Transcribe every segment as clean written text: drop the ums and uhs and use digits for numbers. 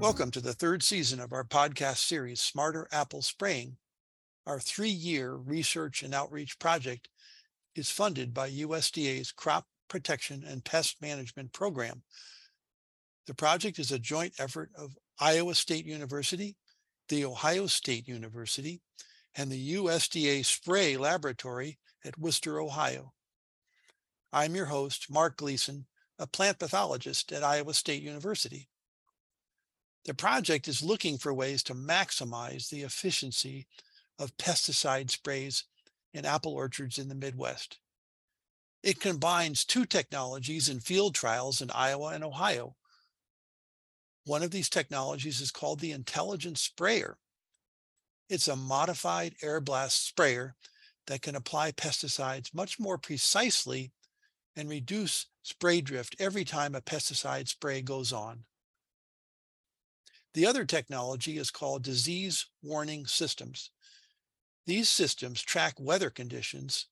Welcome to the third season of our podcast series, Smarter Apple Spraying. Our three-year research and outreach project is funded by USDA's Crop Protection and Pest Management Program. The project is a joint effort of Iowa State University, the Ohio State University, and the USDA Spray Laboratory at Wooster, Ohio. I'm your host, Mark Gleason, a plant pathologist at Iowa State University. The project is looking for ways to maximize the efficiency of pesticide sprays in apple orchards in the Midwest. It combines two technologies in field trials in Iowa and Ohio. One of these technologies is called the Intelligent Sprayer. It's a modified air blast sprayer that can apply pesticides much more precisely and reduce spray drift every time a pesticide spray goes on. The other technology is called disease warning systems. These systems track weather conditions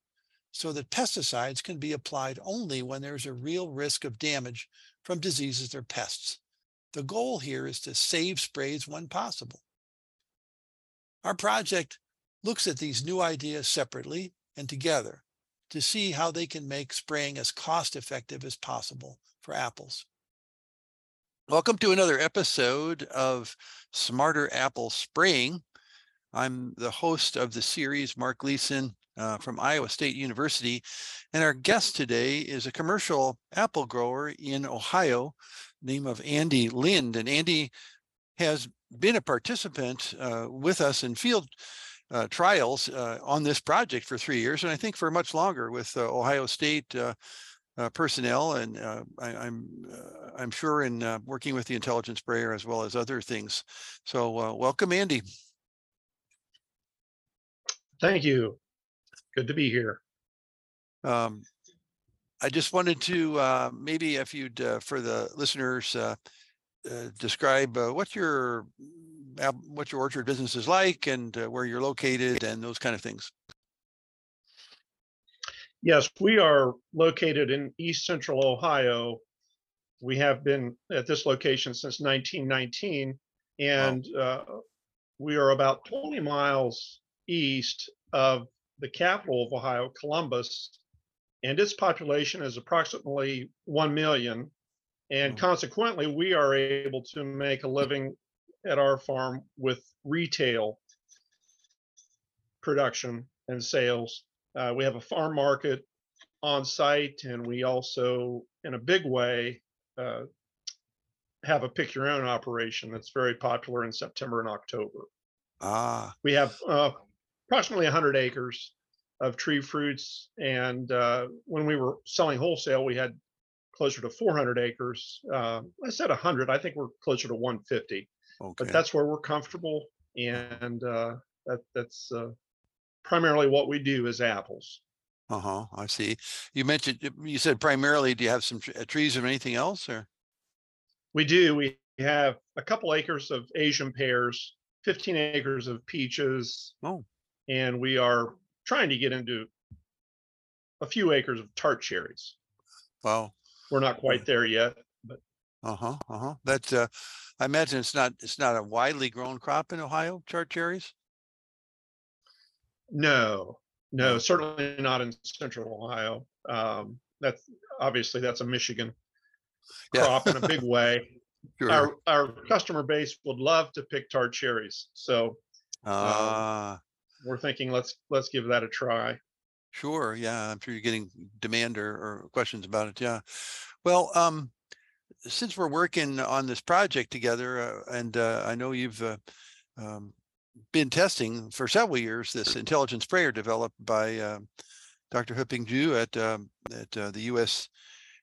so that pesticides can be applied only when there's a real risk of damage from diseases or pests. The goal here is to save sprays when possible. Our project looks at these new ideas separately and together to see how they can make spraying as cost-effective as possible for apples. Welcome to another episode of Smarter Apple Spraying. I'm the host of the series, Mark Gleason from Iowa State University, and our guest today is a commercial apple grower in Ohio, name of Andy Lind. And Andy has been a participant with us in field trials on this project for 3 years, and I think for much longer with Ohio State personnel, and I'm sure in working with the Intelligent Sprayer as well as other things. So welcome, Andy. Thank you. Good to be here. I just wanted to maybe if you'd for the listeners describe what your orchard business is like and where you're located and those kind of things. Yes, we are located in East Central Ohio. We have been at this location since 1919, and we are about 20 miles east of the capital of Ohio, Columbus, and its population is approximately 1 million. And consequently, we are able to make a living at our farm with retail production and sales. We have a farm market on site, and we also, in a big way, have a pick-your-own operation that's very popular in September and October. We have approximately 100 acres of tree fruits, and when we were selling wholesale, we had closer to 400 acres. I said 100. I think we're closer to 150, okay. But that's where we're comfortable, and that's... primarily what we do is apples. I see. You said primarily. Do you have some trees or anything else, or? We do. We have a couple acres of Asian pears, 15 acres of peaches. And we are trying to get into a few acres of tart cherries. Wow. We're not quite there yet, but. That's I imagine it's not a widely grown crop in Ohio, tart cherries. No, certainly not in Central Ohio. That's a Michigan crop in a big way. Sure. Our customer base would love to pick tart cherries, so we're thinking let's give that a try. Sure, yeah, I'm sure you're getting demand or questions about it. Yeah, well, since we're working on this project together, and I know you've been testing for several years this intelligent sprayer developed by Dr. Heping Zhu at the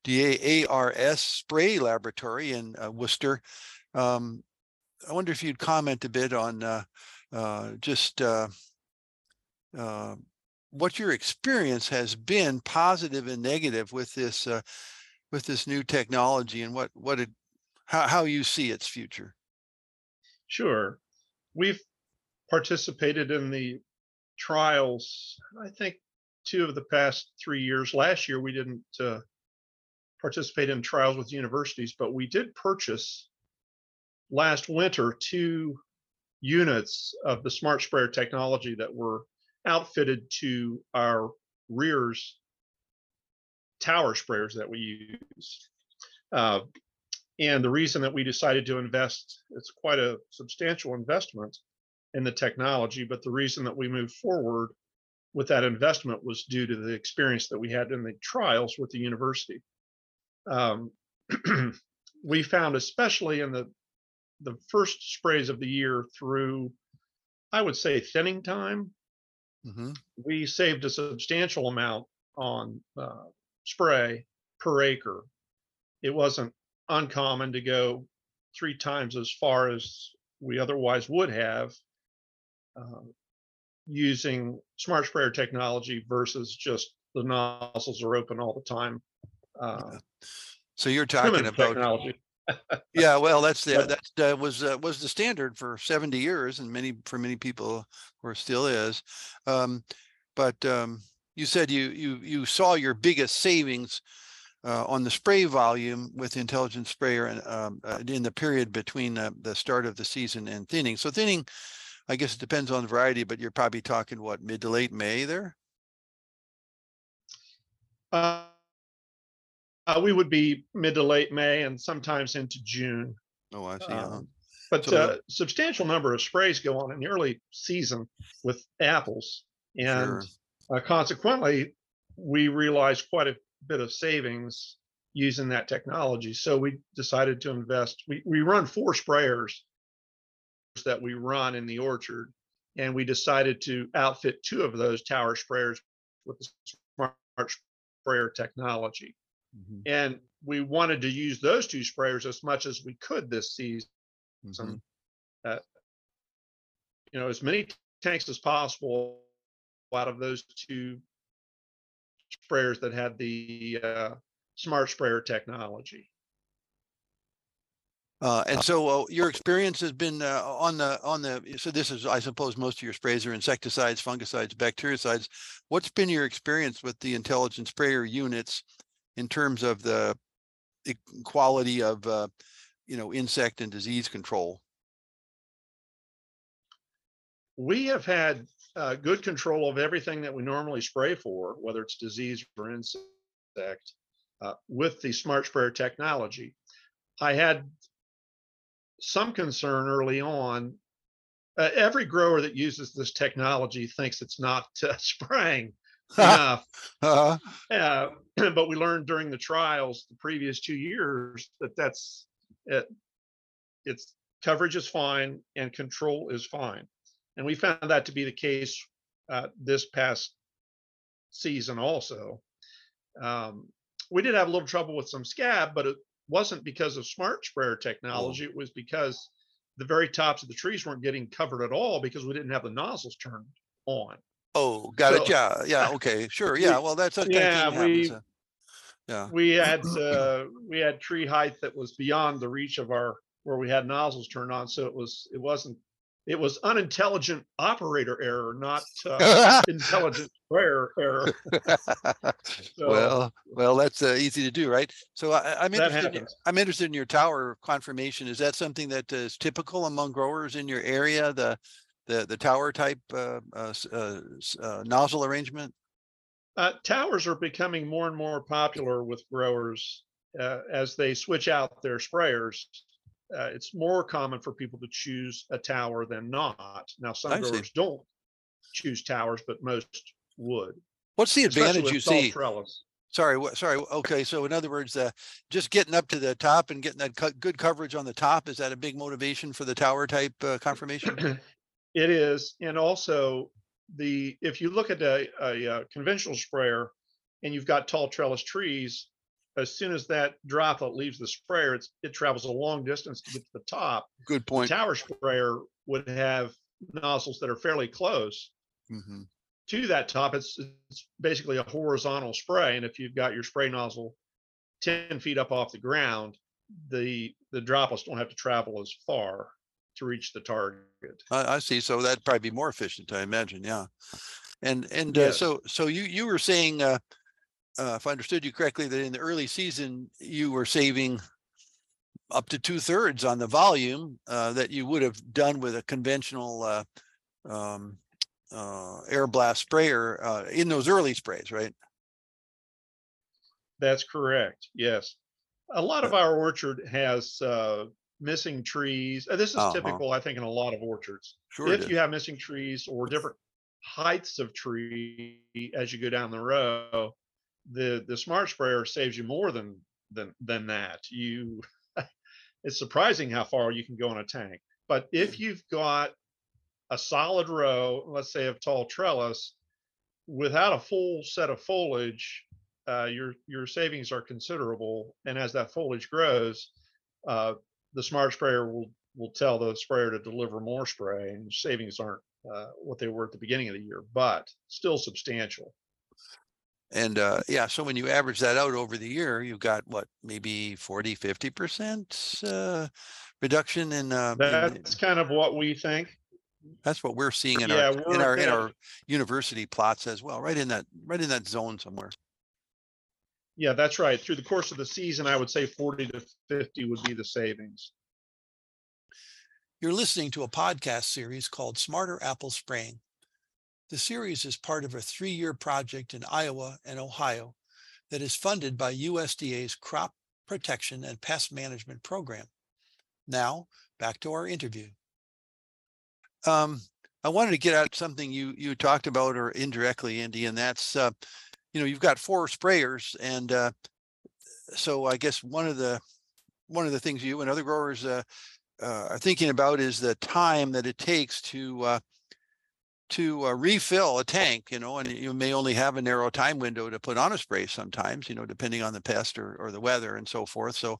USDA ARS Spray Laboratory in Worcester. I wonder if you'd comment a bit on just what your experience has been, positive and negative, with this new technology, and how you see its future. Sure, we've participated in the trials, I think, two of the past 3 years. Last year, we didn't participate in trials with universities, but we did purchase last winter 2 units of the Smart Sprayer technology that were outfitted to our Rears tower sprayers that we use. And the reason that we decided to invest, it's quite a substantial investment in the technology, but the reason that we moved forward with that investment was due to the experience that we had in the trials with the university. We found, especially in the first sprays of the year through, I would say, thinning time, we saved a substantial amount on spray per acre. It wasn't uncommon to go 3 times as far as we otherwise would have using Smart Sprayer technology versus just the nozzles are open all the time. So you're talking about technology. Yeah, well, that's the that was the standard for 70 years, and for many people, or still is. You said you saw your biggest savings on the spray volume with Intelligent Sprayer, and in the period between the start of the season and thinning. So thinning, I guess it depends on the variety, but you're probably talking what, mid to late May there? We would be mid to late May and sometimes into June. Oh, I see. But so, substantial number of sprays go on in the early season with apples, and sure. Consequently, we realized quite a bit of savings using that technology. So we decided to invest. We run 4 sprayers that we run in the orchard, and we decided to outfit 2 of those tower sprayers with the Smart Sprayer technology. Mm-hmm. And we wanted to use those 2 sprayers as much as we could this season. Mm-hmm. You know, as many tanks as possible out of those 2 sprayers that had the Smart Sprayer technology. And so your experience has been so this is, I suppose, most of your sprays are insecticides, fungicides, bactericides. What's been your experience with the Intelligent Sprayer units in terms of the quality of, insect and disease control? We have had good control of everything that we normally spray for, whether it's disease or insect, with the Smart Sprayer technology. I had some concern early on. Every grower that uses this technology thinks it's not spraying enough. But we learned during the trials the previous 2 years that that's it. Its coverage is fine and control is fine. And we found that to be the case this past season also. We did have a little trouble with some scab, but it wasn't because of Smart Sprayer technology. Oh. It was because the very tops of the trees weren't getting covered at all because we didn't have the nozzles turned on. Oh, got it. Yeah. Yeah. Okay. Sure. Yeah. Well, that's okay. Yeah. We had tree height that was beyond the reach of where we had nozzles turned on. So it was unintelligent operator error, not intelligent sprayer error. So, well, that's easy to do, right? So I'm interested in your tower confirmation. Is that something that is typical among growers in your area? The tower type nozzle arrangement? Towers are becoming more and more popular with growers as they switch out their sprayers. It's more common for people to choose a tower than not. Now, some growers don't choose towers, but most would. What's the advantage you see? Sorry. Okay. So in other words, just getting up to the top and getting that good coverage on the top, is that a big motivation for the tower type confirmation? It is. And also, if you look at a conventional sprayer and you've got tall trellis trees, as soon as that droplet leaves the sprayer, it travels a long distance to get to the top. Good point. The tower sprayer would have nozzles that are fairly close to that top. It's basically a horizontal spray, and if you've got your spray nozzle 10 feet up off the ground, the droplets don't have to travel as far to reach the target. I see. So that'd probably be more efficient, I imagine. Yeah. And yes. So you were saying, if I understood you correctly, that in the early season, you were saving up to 2/3 on the volume that you would have done with a conventional air blast sprayer in those early sprays, right? That's correct. Yes. A lot of our orchard has missing trees. This is typical, I think, in a lot of orchards. Sure. If you have missing trees or different heights of tree as you go down the row, the smart sprayer saves you more than that. It's surprising how far you can go in a tank. But if you've got a solid row, let's say of tall trellis, without a full set of foliage, your savings are considerable. And as that foliage grows, the smart sprayer will tell the sprayer to deliver more spray, and savings aren't what they were at the beginning of the year, but still substantial. And yeah, so when you average that out over the year, you've got what, maybe 40, 50% reduction in. That's kind of what we think. That's what we're seeing in our university plots as well, right in that zone somewhere. Yeah, that's right. Through the course of the season, I would say 40 to 50 would be the savings. You're listening to a podcast series called Smarter Apple Spraying. The series is part of a 3-year project in Iowa and Ohio that is funded by USDA's Crop Protection and Pest Management Program. Now, back to our interview. I wanted to get at something you talked about, or indirectly, Andy, and that's, you've got 4 sprayers. And so I guess one of the things you and other growers are thinking about is the time that it takes to refill a tank, and you may only have a narrow time window to put on a spray sometimes, depending on the pest or the weather and so forth. So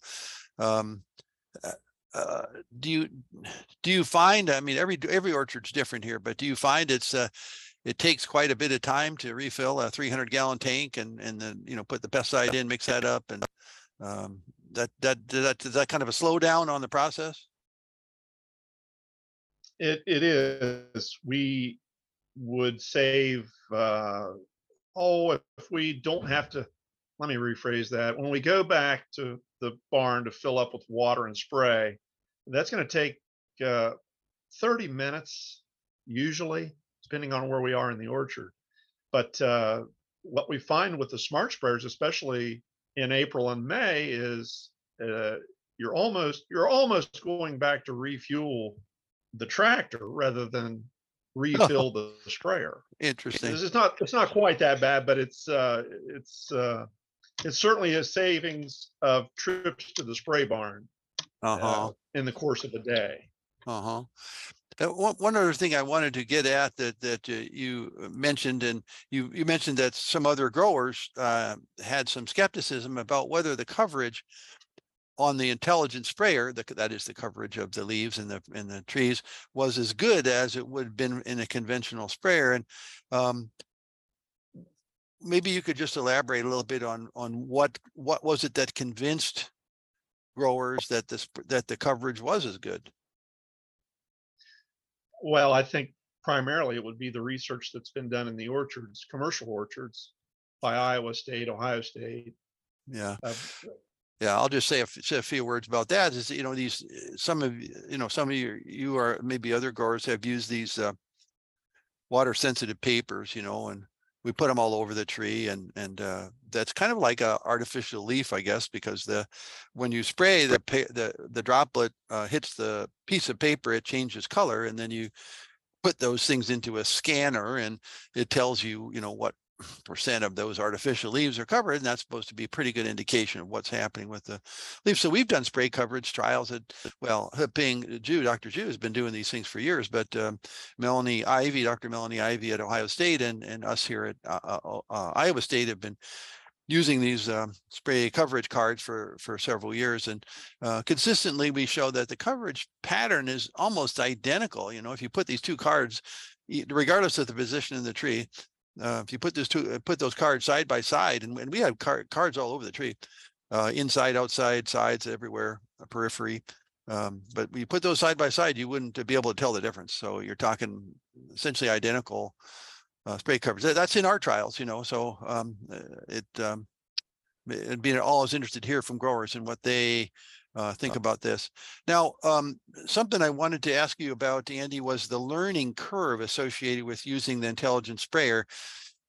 do you find, I mean, every orchard's different here, but do you find it takes quite a bit of time to refill a 300-gallon tank and then, put the pesticide in, mix that up, and that kind of a slowdown on the process? It is. We would save, if we don't have to, let me rephrase that. When we go back to the barn to fill up with water and spray, that's going to take 30 minutes, usually, depending on where we are in the orchard. But what we find with the smart sprayers, especially in April and May, is you're almost going back to refuel the tractor rather than refill the sprayer. Interesting. It's not quite that bad, but it's certainly a savings of trips to the spray barn in the course of a day. One other thing I wanted to get at that you mentioned, and you mentioned that some other growers had some skepticism about whether the coverage on the intelligent sprayer, that is the coverage of the leaves and the trees, was as good as it would have been in a conventional sprayer. And maybe you could just elaborate a little bit on what was it that convinced growers that the coverage was as good? Well, I think primarily it would be the research that's been done in the orchards, commercial orchards, by Iowa State, Ohio State. Yeah. Yeah, I'll just say a few words about that. Is some of you or maybe other growers have used these water sensitive papers, and we put them all over the tree, and that's kind of like a artificial leaf, I guess, because when you spray, the droplet hits the piece of paper, it changes color, and then you put those things into a scanner, and it tells you, what percent of those artificial leaves are covered, and that's supposed to be a pretty good indication of what's happening with the leaves. So we've done spray coverage trials at, well, Heping Zhu, Dr. Zhu has been doing these things for years, but Dr. Melanie Ivey at Ohio State and us here at Iowa State have been using these spray coverage cards for several years, and consistently we show that the coverage pattern is almost identical. If you put these two cards, regardless of the position in the tree, if you put those cards side by side, and we have cards all over the tree, inside, outside, sides, everywhere, periphery. But when you put those side by side, you wouldn't be able to tell the difference. So you're talking essentially identical spray coverage. That's in our trials, So it'd be all I was interested to hear from growers and what they think about this. Now, something I wanted to ask you about, Andy, was the learning curve associated with using the Intelligent Sprayer.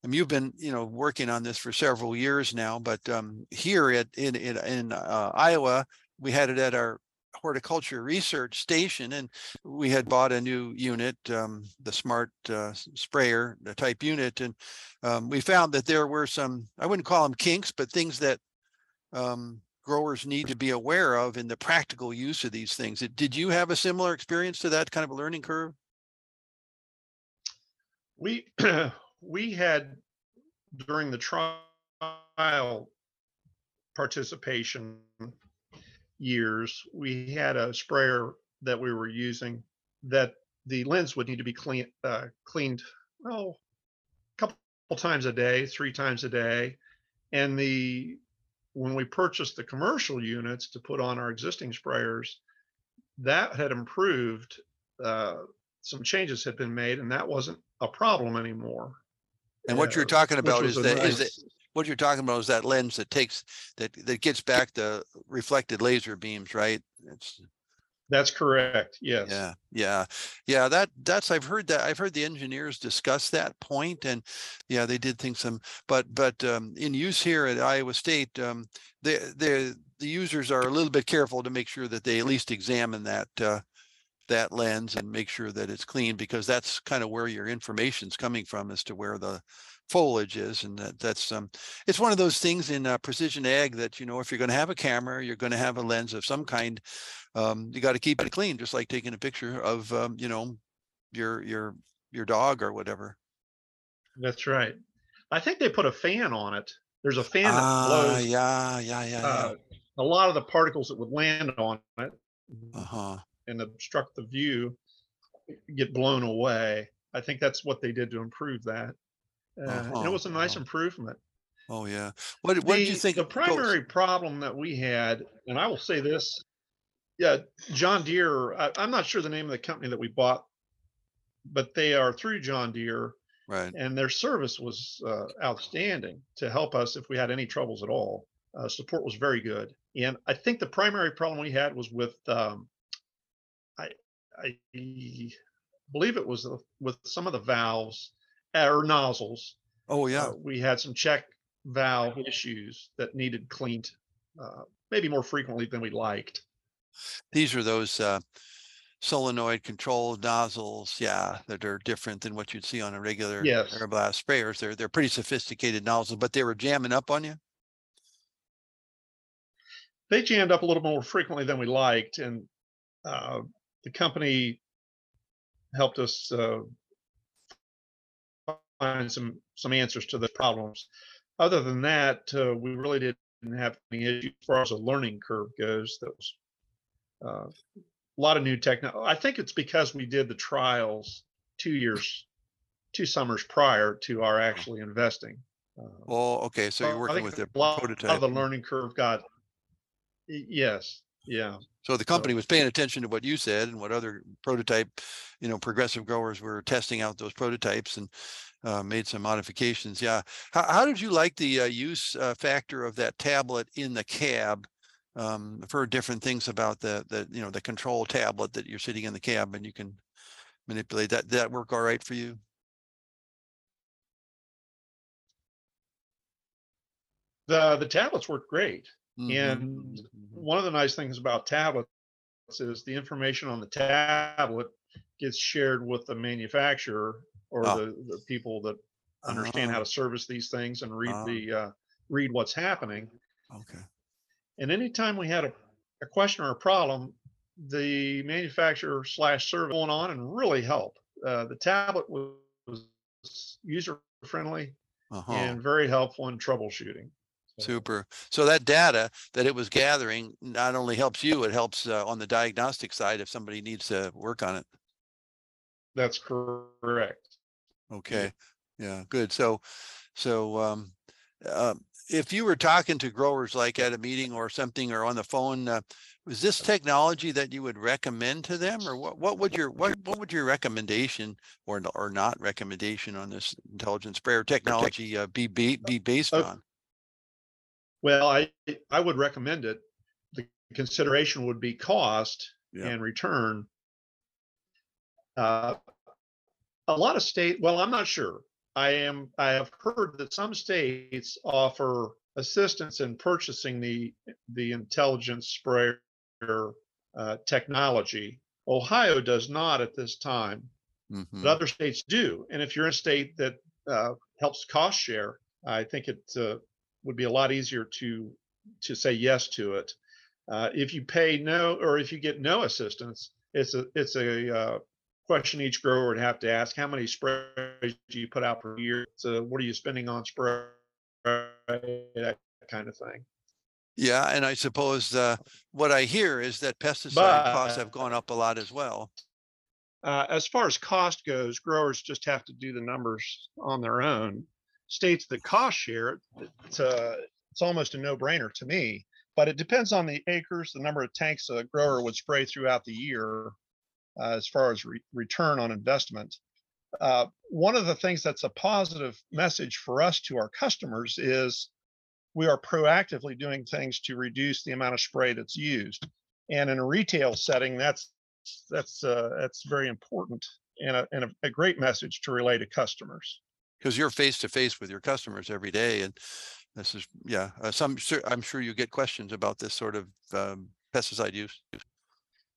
I mean, you've been, working on this for several years now, but here at, in Iowa, we had it at our horticulture research station, and we had bought a new unit, the smart sprayer, the type unit, and we found that there were some, I wouldn't call them kinks, but things that growers need to be aware of in the practical use of these things. Did you have a similar experience to that kind of a learning curve? We had, during the trial participation years, we had a sprayer that we were using that the lens would need to be cleaned, well, a couple times a day, 3 times a day. And when we purchased the commercial units to put on our existing sprayers, that had improved. Some changes had been made, and that wasn't a problem anymore. And what you're talking about is that, what you're talking about is that lens that gets back the reflected laser beams, right? That's correct. Yes. Yeah. I've heard the engineers discuss that point, and yeah, they did think some, but in use here at Iowa State, the users are a little bit careful to make sure that they at least examine that that lens and make sure that it's clean, because that's kind of where your information's coming from as to where the foliage is. And that's it's one of those things in precision ag that, if you're going to have a camera, you're going to have a lens of some kind. You got to keep it clean, just like taking a picture of your dog or whatever. That's right. I think they put a fan on it. There's a fan that blows. A lot of the particles that would land on it and obstruct the view get blown away. I think that's what they did to improve that. And it was a nice improvement. Oh yeah. What did you think? The primary problem that we had, and I will say this, John Deere, I'm not sure the name of the company that we bought, but they are through John Deere, right? And their service was outstanding to help us if we had any troubles at all. Support was very good, and I think the primary problem we had was with I believe it was with some of the valves or nozzles. Oh yeah. We had some check valve issues that needed cleaned maybe more frequently than we liked. These are those solenoid controlled nozzles, that are different than what you'd see on a regular air blast sprayers. They're pretty sophisticated nozzles, but they were jamming up on you. They jammed up a little more frequently than we liked, and the company helped us find some answers to the problems. Other than that, we really didn't have any issues as far as the learning curve goes. That was a lot of new technology. I think it's because we did the trials 2 summers prior to our actually investing. Okay. So you're working with the prototype. How the learning curve got. Yes. Yeah. So the company was paying attention to what you said and what other prototype, progressive growers were testing out those prototypes and made some modifications. Yeah. How did you like the use factor of that tablet in the cab? I've heard different things about the control tablet that you're sitting in the cab and you can manipulate that. Did that work all right for you? The tablets work great. And one of the nice things about tablets is the information on the tablet gets shared with the manufacturer or the people that understand how to service these things and read what's happening. Okay. And anytime we had a question or a problem, the manufacturer / service going on and really helped. The tablet was user friendly and very helpful in troubleshooting. Super. So that data that it was gathering not only helps you, it helps on the diagnostic side if somebody needs to work on it. That's correct. Okay. Yeah, good. So if you were talking to growers like at a meeting or something or on the phone, was this technology that you would recommend to them, or what would your recommendation or not recommendation on this Intelligent Sprayer technology be based on? Well, I would recommend it. The consideration would be cost and return. A lot of states, well, I'm not sure. I have heard that some states offer assistance in purchasing the intelligent sprayer technology. Ohio does not at this time, but other states do. And if you're in a state that helps cost share, I think it would be a lot easier to say yes to it. If you pay no, or if you get no assistance, it's a question each grower would have to ask: how many sprays do you put out per year? So what are you spending on spray? That kind of thing. Yeah, and I suppose what I hear is that pesticide costs have gone up a lot as well. As far as cost goes, growers just have to do the numbers on their own. States that cost share, it's almost a no-brainer to me, but it depends on the acres, the number of tanks a grower would spray throughout the year, as far as return on investment. One of the things that's a positive message for us to our customers is we are proactively doing things to reduce the amount of spray that's used. And in a retail setting, that's very important and a great message to relay to customers. Because you're face to face with your customers every day. And this is, I'm sure you get questions about this sort of pesticide use.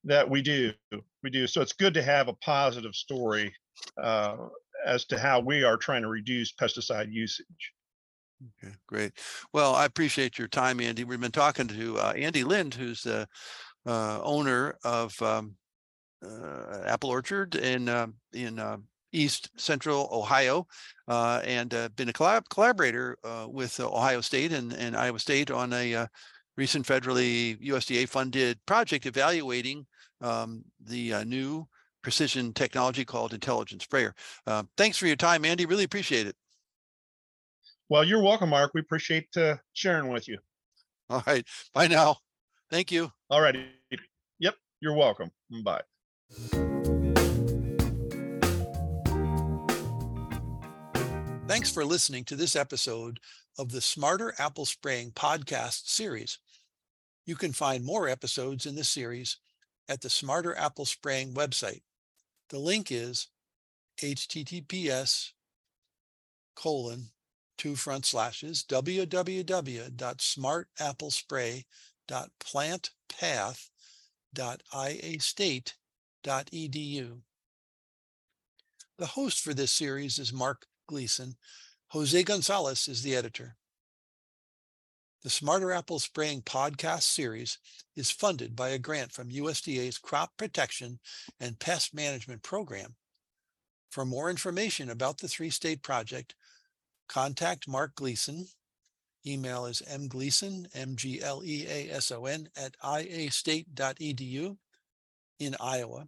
That we do. So it's good to have a positive story as to how we are trying to reduce pesticide usage. Okay, great. Well, I appreciate your time, Andy. We've been talking to Andy Lind, who's the owner of Apple Orchard in East Central Ohio, and been a collaborator with Ohio State and Iowa State on a recent federally USDA funded project evaluating the new precision technology called Intelligent Sprayer. Thanks for your time, Andy. Really appreciate it. Well, you're welcome, Mark. We appreciate sharing with you. All right. Bye now. Thank you. All righty. Yep. You're welcome. Bye. Thanks for listening to this episode of the Smarter Apple Spraying podcast series. You can find more episodes in this series at the Smarter Apple Spraying website. The link is https://www.smartapplespray.plantpath.iastate.edu. The host for this series is Mark Gleason. Jose Gonzalez is the editor. The Smarter Apple Spraying podcast series is funded by a grant from USDA's Crop Protection and Pest Management Program. For more information about the three-state project, contact Mark Gleason. Email is mgleason, mgleason, @iastate.edu in Iowa,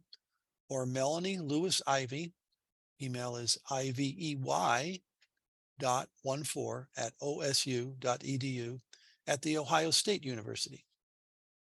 or Melanie Lewis-Ivey. Email is ivey.14@osu.edu at the Ohio State University.